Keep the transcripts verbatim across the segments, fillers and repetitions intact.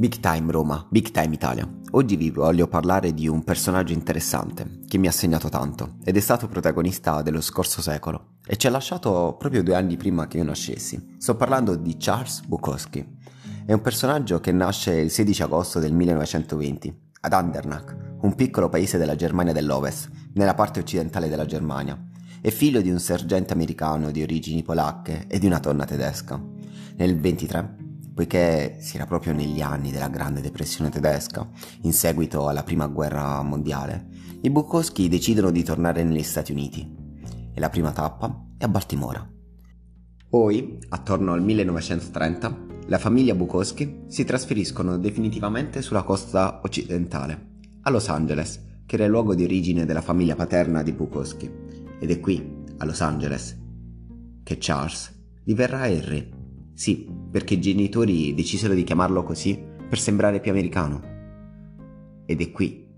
Big Time Roma, Big Time Italia. Oggi vi voglio parlare di un personaggio interessante che mi ha segnato tanto ed è stato protagonista dello scorso secolo e ci ha lasciato proprio due anni prima che io nascessi. Sto parlando di Charles Bukowski. È un personaggio che nasce il sedici agosto del millenovecentoventi ad Andernach, un piccolo paese della Germania dell'Ovest, nella parte occidentale della Germania. È figlio di un sergente americano di origini polacche e di una donna tedesca. Nel ventitré, poiché si era proprio negli anni della Grande Depressione tedesca, in seguito alla Prima Guerra Mondiale, i Bukowski decidono di tornare negli Stati Uniti e la prima tappa è a Baltimora. Poi, attorno al millenovecentotrenta, la famiglia Bukowski si trasferiscono definitivamente sulla costa occidentale, a Los Angeles, che era il luogo di origine della famiglia paterna di Bukowski, ed è qui, a Los Angeles, che Charles diverrà il re. Sì, perché i genitori decisero di chiamarlo così per sembrare più americano. Ed è qui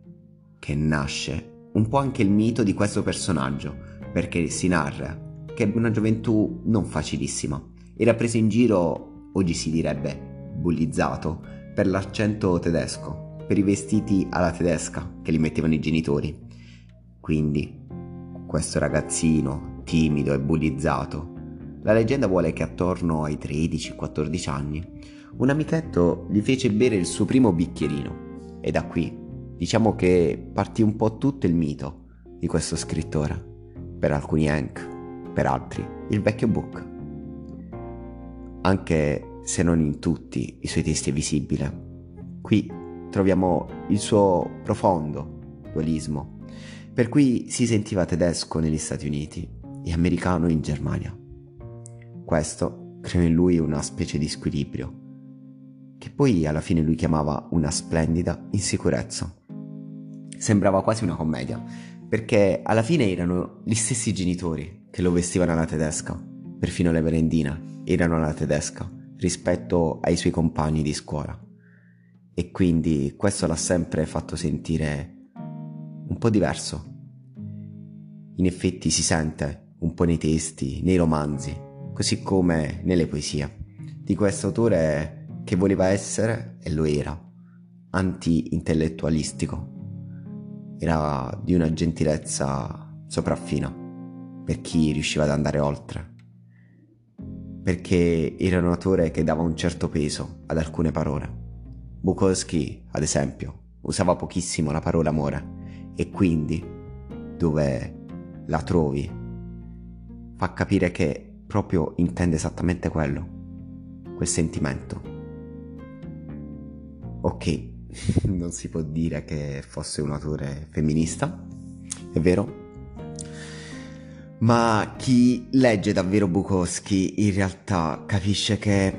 che nasce un po' anche il mito di questo personaggio, perché si narra che ebbe una gioventù non facilissima. Era preso in giro, oggi si direbbe bullizzato, per l'accento tedesco, per i vestiti alla tedesca che gli mettevano i genitori. Quindi questo ragazzino timido e bullizzato, la leggenda vuole che attorno ai tredici quattordici anni un amichetto gli fece bere il suo primo bicchierino e da qui diciamo che partì un po' tutto il mito di questo scrittore, per alcuni Hank, per altri il vecchio Book. Anche se non in tutti i suoi testi è visibile, qui troviamo il suo profondo dualismo, per cui si sentiva tedesco negli Stati Uniti e americano in Germania. Questo creò in lui una specie di squilibrio, che poi alla fine lui chiamava una splendida insicurezza. Sembrava quasi una commedia, perché alla fine erano gli stessi genitori che lo vestivano alla tedesca, perfino le merendine erano alla tedesca rispetto ai suoi compagni di scuola. E quindi questo l'ha sempre fatto sentire un po' diverso. In effetti si sente un po' nei testi, nei romanzi, così come nelle poesie di questo autore che voleva essere, e lo era, anti-intellettualistico. Era di una gentilezza sopraffina per chi riusciva ad andare oltre, perché era un autore che dava un certo peso ad alcune parole. Bukowski, ad esempio, usava pochissimo la parola amore, e quindi dove la trovi fa capire che proprio intende esattamente quello, quel sentimento. Ok, non si può dire che fosse un autore femminista, è vero, ma chi legge davvero Bukowski in realtà capisce che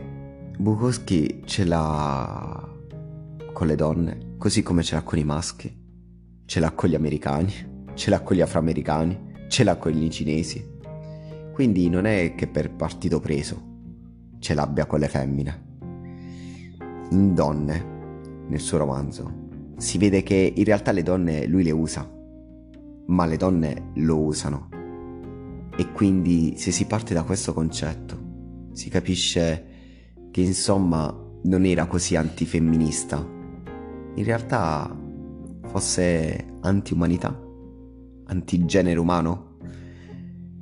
Bukowski ce l'ha con le donne, così come ce l'ha con i maschi, ce l'ha con gli americani, ce l'ha con gli afroamericani, ce l'ha con i cinesi. Quindi non è che per partito preso ce l'abbia con le femmine. In Donne, nel suo romanzo, si vede che in realtà le donne lui le usa, ma le donne lo usano. E quindi se si parte da questo concetto, si capisce che insomma non era così antifemminista, in realtà fosse antiumanità, antigenere umano.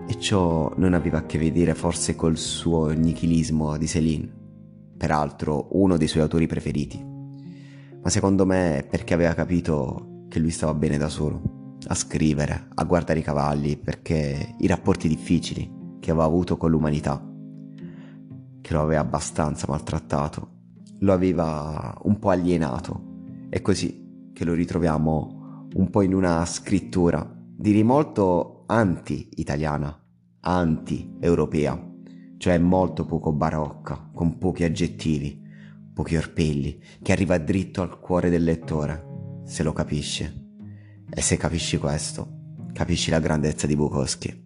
E ciò non aveva a che vedere forse col suo nichilismo di Céline, peraltro uno dei suoi autori preferiti, ma secondo me è perché aveva capito che lui stava bene da solo, a scrivere, a guardare i cavalli, perché i rapporti difficili che aveva avuto con l'umanità, che lo aveva abbastanza maltrattato, lo aveva un po' alienato. È così che lo ritroviamo un po' in una scrittura direi molto anti-italiana, anti-europea, cioè molto poco barocca, con pochi aggettivi, pochi orpelli, che arriva dritto al cuore del lettore, se lo capisce. E se capisci questo, capisci la grandezza di Bukowski.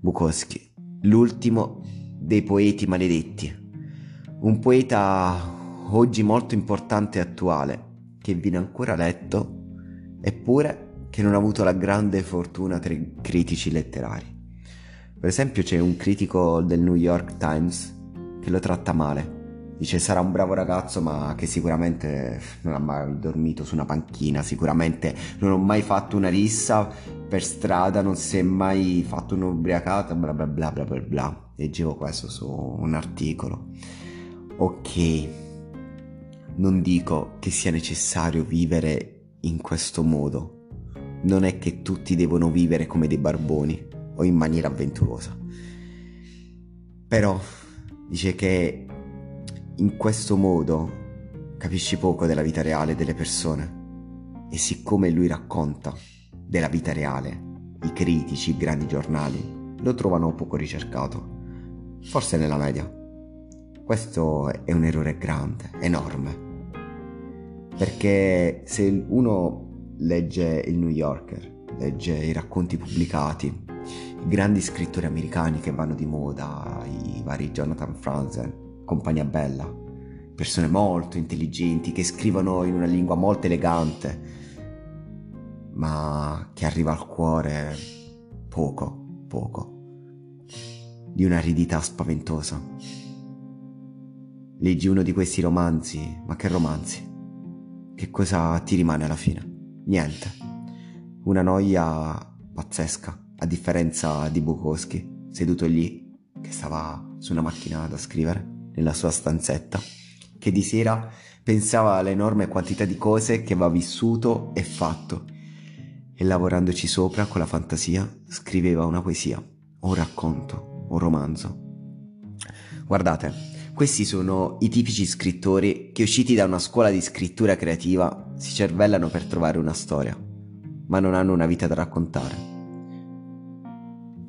Bukowski, l'ultimo dei poeti maledetti, un poeta oggi molto importante e attuale, che viene ancora letto, eppure che non ha avuto la grande fortuna tra i critici letterari. Per esempio c'è un critico del New York Times che lo tratta male, Dice, sarà un bravo ragazzo, ma che sicuramente non ha mai dormito su una panchina, sicuramente non ho mai fatto una rissa per strada, non si è mai fatto un'ubriacata, bla bla bla bla bla bla. Leggevo questo su un articolo. Ok, non dico che sia necessario vivere in questo modo, non è che tutti devono vivere come dei barboni o in maniera avventurosa, però dice che in questo modo capisci poco della vita reale delle persone. E siccome lui racconta della vita reale, i critici, i grandi giornali lo trovano poco ricercato, forse nella media. Questo è un errore grande, enorme, perché se uno legge il New Yorker, legge i racconti pubblicati, i grandi scrittori americani che vanno di moda, i vari Jonathan Franzen, compagnia bella, persone molto intelligenti che scrivono in una lingua molto elegante, ma che arriva al cuore poco, poco, di un'aridità spaventosa. Leggi uno di questi romanzi, ma che romanzi? Che cosa ti rimane alla fine? Niente. Una noia pazzesca, a differenza di Bukowski, seduto lì, che stava su una macchina da scrivere nella sua stanzetta, che di sera pensava all'enorme quantità di cose che aveva vissuto e fatto, e lavorandoci sopra con la fantasia scriveva una poesia, un racconto, un romanzo. Guardate, questi sono i tipici scrittori che, usciti da una scuola di scrittura creativa, si cervellano per trovare una storia, ma non hanno una vita da raccontare.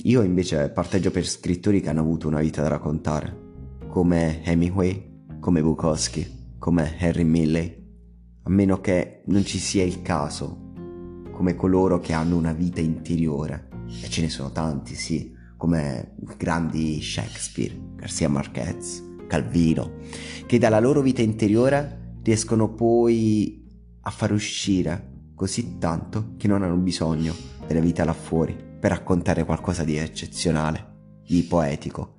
Io invece parteggio per scrittori che hanno avuto una vita da raccontare, come Hemingway, come Bukowski, come Henry Miller, a meno che non ci sia il caso, come coloro che hanno una vita interiore, e ce ne sono tanti, sì, come grandi Shakespeare, García Márquez, Calvino, che dalla loro vita interiore riescono poi a far uscire così tanto che non hanno bisogno della vita là fuori per raccontare qualcosa di eccezionale, di poetico.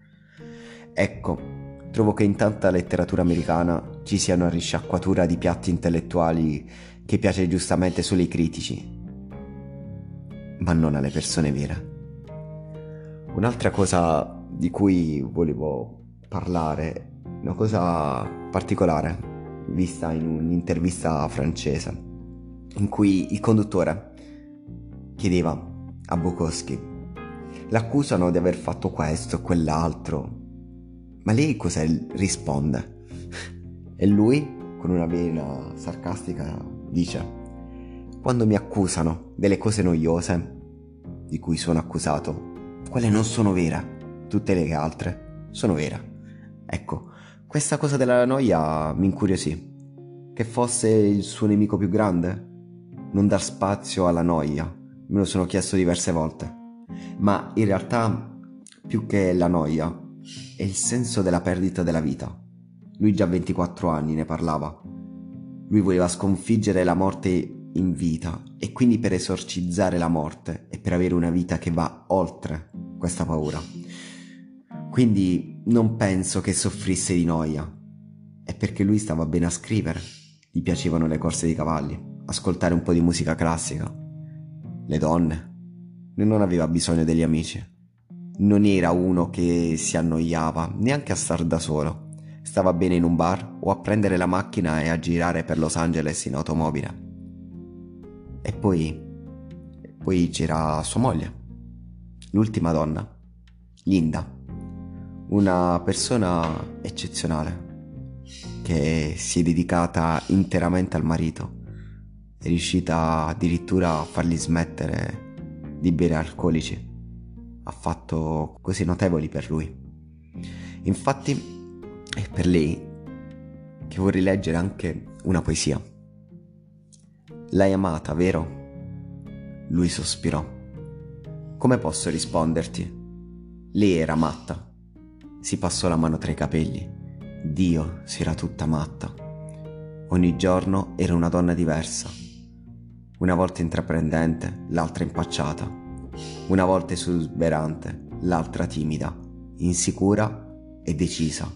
Ecco, trovo che in tanta letteratura americana ci sia una risciacquatura di piatti intellettuali che piace giustamente solo ai critici, ma non alle persone vere. Un'altra cosa di cui volevo parlare, una cosa particolare, vista in un'intervista francese, in cui il conduttore chiedeva a Bukowski, l'accusano di aver fatto questo e quell'altro, ma lei cosa risponde? E lui, con una vena sarcastica, dice: quando mi accusano delle cose noiose di cui sono accusato, quelle non sono vere, tutte le altre sono vere. Ecco, questa cosa della noia mi incuriosì. Che fosse il suo nemico più grande? Non dar spazio alla noia, me lo sono chiesto diverse volte. Ma in realtà, più che la noia, è il senso della perdita della vita. Lui già a ventiquattro anni ne parlava. Lui voleva sconfiggere la morte in vita, e quindi per esorcizzare la morte e per avere una vita che va oltre questa paura. Quindi non penso che soffrisse di noia. È perché lui stava bene a scrivere, gli piacevano le corse di cavalli, ascoltare un po' di musica classica, le donne. Non aveva bisogno degli amici. Non era uno che si annoiava neanche a star da solo. Stava bene in un bar o a prendere la macchina e a girare per Los Angeles in automobile. E poi poi c'era sua moglie, l'ultima donna, Linda, una persona eccezionale che si è dedicata interamente al marito. È riuscita addirittura a fargli smettere di bere alcolici. Ha fatto cose notevoli per lui. Infatti è per lei che vorrei leggere anche una poesia. L'hai amata, vero? Lui sospirò. Come posso risponderti? Lei era matta. Si passò la mano tra i capelli. Dio, si era tutta matta. Ogni giorno era una donna diversa. Una volta intraprendente, l'altra impacciata. Una volta esuberante, l'altra timida, insicura e decisa,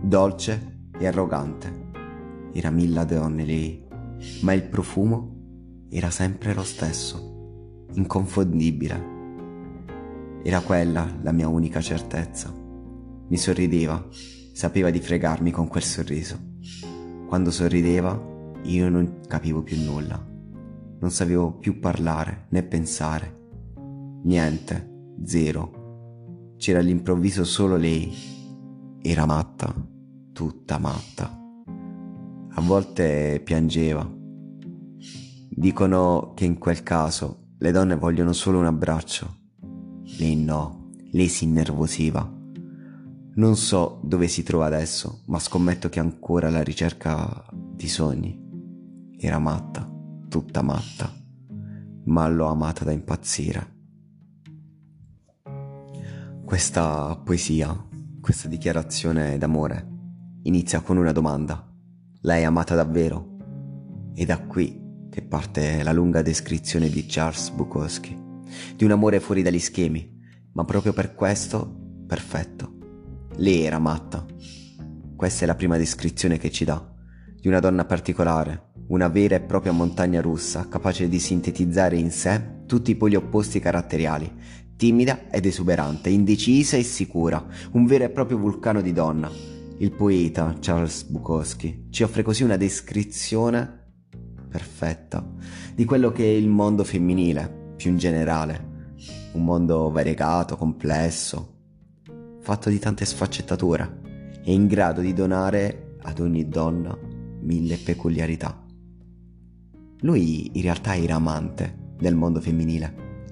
dolce e arrogante. Era mille donne lei, ma il profumo era sempre lo stesso, inconfondibile. Era quella la mia unica certezza. Mi sorrideva, sapeva di fregarmi con quel sorriso. Quando sorrideva io non capivo più nulla, non sapevo più parlare né pensare, niente, zero. C'era all'improvviso solo lei. Era matta, tutta matta. A volte piangeva. Dicono che in quel caso le donne vogliono solo un abbraccio. Lei no, lei si innervosiva. Non so dove si trova adesso, ma scommetto che ancora alla ricerca di sogni. Era matta, tutta matta, ma l'ho amata da impazzire. Questa poesia, questa dichiarazione d'amore, inizia con una domanda. L'hai amata davvero? È da qui che parte la lunga descrizione di Charles Bukowski, di un amore fuori dagli schemi, ma proprio per questo perfetto. Lei era matta. Questa è la prima descrizione che ci dà, di una donna particolare, una vera e propria montagna russa capace di sintetizzare in sé tutti i poli opposti caratteriali, timida ed esuberante, indecisa e sicura, un vero e proprio vulcano di donna. Il poeta Charles Bukowski ci offre così una descrizione perfetta di quello che è il mondo femminile, più in generale, un mondo variegato, complesso, fatto di tante sfaccettature e in grado di donare ad ogni donna mille peculiarità. Lui in realtà era amante del mondo femminile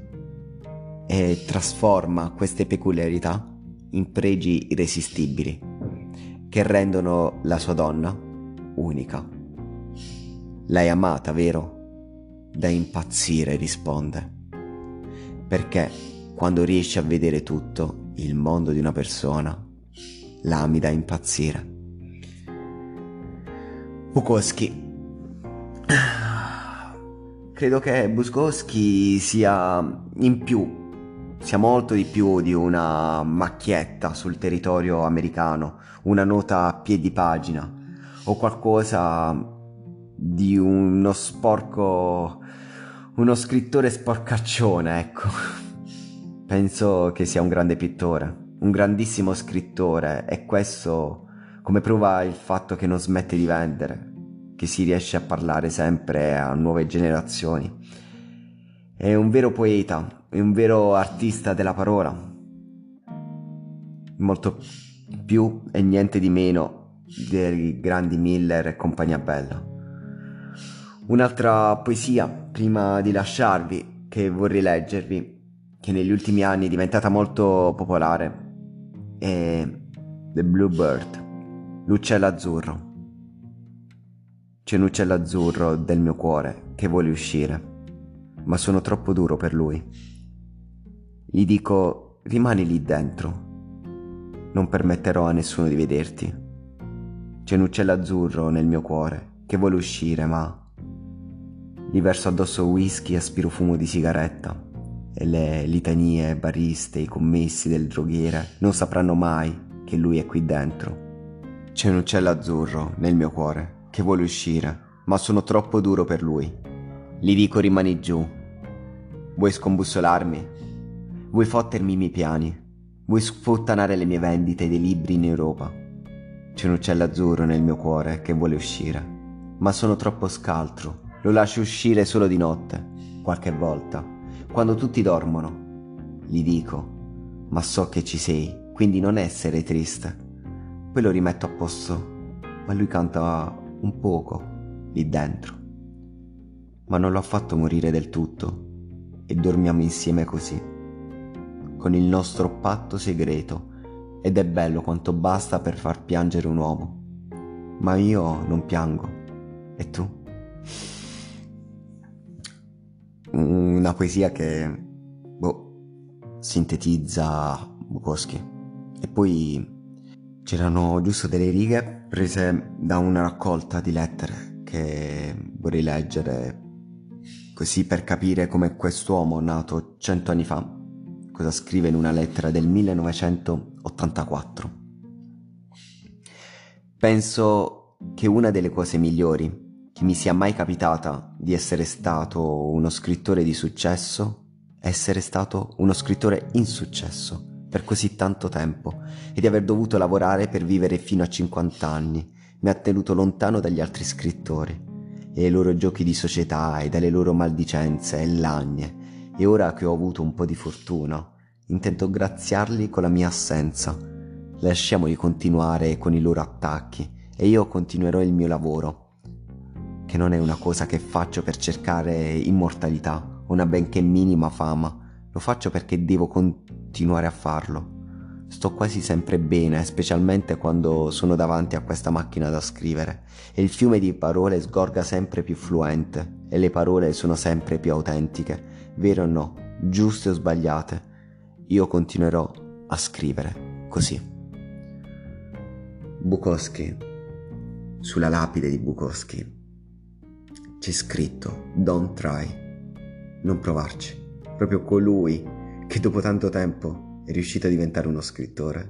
e trasforma queste peculiarità in pregi irresistibili che rendono la sua donna unica. L'hai amata, vero? Da impazzire, risponde, perché quando riesci a vedere tutto il mondo di una persona, l'ami da impazzire. Bukowski. Credo che Bukowski sia in più, sia molto di più di una macchietta sul territorio americano, una nota a piedi pagina o qualcosa di uno sporco, uno scrittore sporcaccione, ecco. Penso che sia un grande pittore, un grandissimo scrittore, e questo come prova il fatto che non smette di vendere, che si riesce a parlare sempre a nuove generazioni. È un vero poeta, è un vero artista della parola, molto più e niente di meno dei grandi Miller e compagnia bella. Un'altra poesia prima di lasciarvi che vorrei leggervi, che negli ultimi anni è diventata molto popolare, è The Blue Bird, l'uccello azzurro. C'è un uccello azzurro del mio cuore che vuole uscire, ma sono troppo duro per lui. Gli dico: rimani lì dentro, non permetterò a nessuno di vederti. C'è un uccello azzurro nel mio cuore che vuole uscire, ma gli verso addosso whisky, aspiro fumo di sigaretta e le litanie bariste, i commessi del droghiere non sapranno mai che lui è qui dentro. C'è un uccello azzurro nel mio cuore che vuole uscire, ma sono troppo duro per lui. Gli dico: rimani giù. Vuoi scombussolarmi? Vuoi fottermi i miei piani? Vuoi sfottanare le mie vendite dei libri in Europa? C'è un uccello azzurro nel mio cuore che vuole uscire, ma sono troppo scaltro. Lo lascio uscire solo di notte, qualche volta, quando tutti dormono. Gli dico: ma so che ci sei, quindi non essere triste. Poi lo rimetto a posto, ma lui canta un poco lì dentro, ma non l'ho fatto morire del tutto, e dormiamo insieme così, con il nostro patto segreto, ed è bello quanto basta per far piangere un uomo, ma io non piango, e tu? Una poesia che boh, sintetizza Bukowski. E poi c'erano giusto delle righe prese da una raccolta di lettere che vorrei leggere, così per capire come quest'uomo nato cento anni fa cosa scrive in una lettera del millenovecentottantaquattro. Penso che una delle cose migliori che mi sia mai capitata di essere stato uno scrittore di successo è essere stato uno scrittore insuccesso per così tanto tempo e di aver dovuto lavorare per vivere fino a cinquanta anni. Mi ha tenuto lontano dagli altri scrittori e dai loro giochi di società e dalle loro maldicenze e lagne, e ora che ho avuto un po' di fortuna intendo graziarli con la mia assenza. Lasciamoli continuare con i loro attacchi e io continuerò il mio lavoro, che non è una cosa che faccio per cercare immortalità, una benché minima fama. Lo faccio perché devo continuare a farlo. Sto quasi sempre bene, specialmente quando sono davanti a questa macchina da scrivere, e il fiume di parole sgorga sempre più fluente e le parole sono sempre più autentiche, vere o no, giuste o sbagliate. Io continuerò a scrivere così. Bukowski. Sulla lapide di Bukowski c'è scritto "Don't try", non provarci. Proprio colui che dopo tanto tempo è riuscito a diventare uno scrittore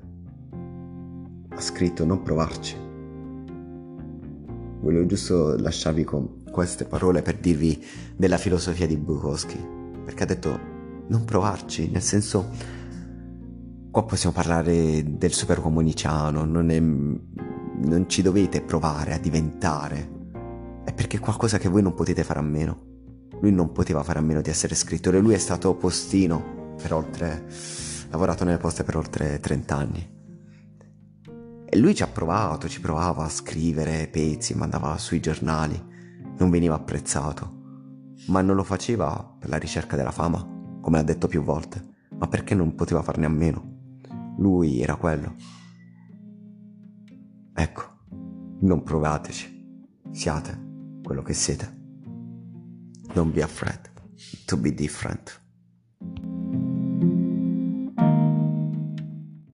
ha scritto "non provarci". Volevo giusto lasciarvi con queste parole per dirvi della filosofia di Bukowski, perché ha detto "non provarci", nel senso, qua possiamo parlare del supercomuniciano, non è, non ci dovete provare a diventare, è perché è qualcosa che voi non potete fare a meno. Lui non poteva fare a meno di essere scrittore. Lui è stato postino per oltre lavorato nelle poste per oltre trenta anni, e lui ci ha provato, ci provava a scrivere pezzi, mandava sui giornali, non veniva apprezzato, ma non lo faceva per la ricerca della fama, come ha detto più volte, ma perché non poteva farne a meno. Lui era quello. Ecco, non provateci, siate quello che siete. Don't be afraid to be different.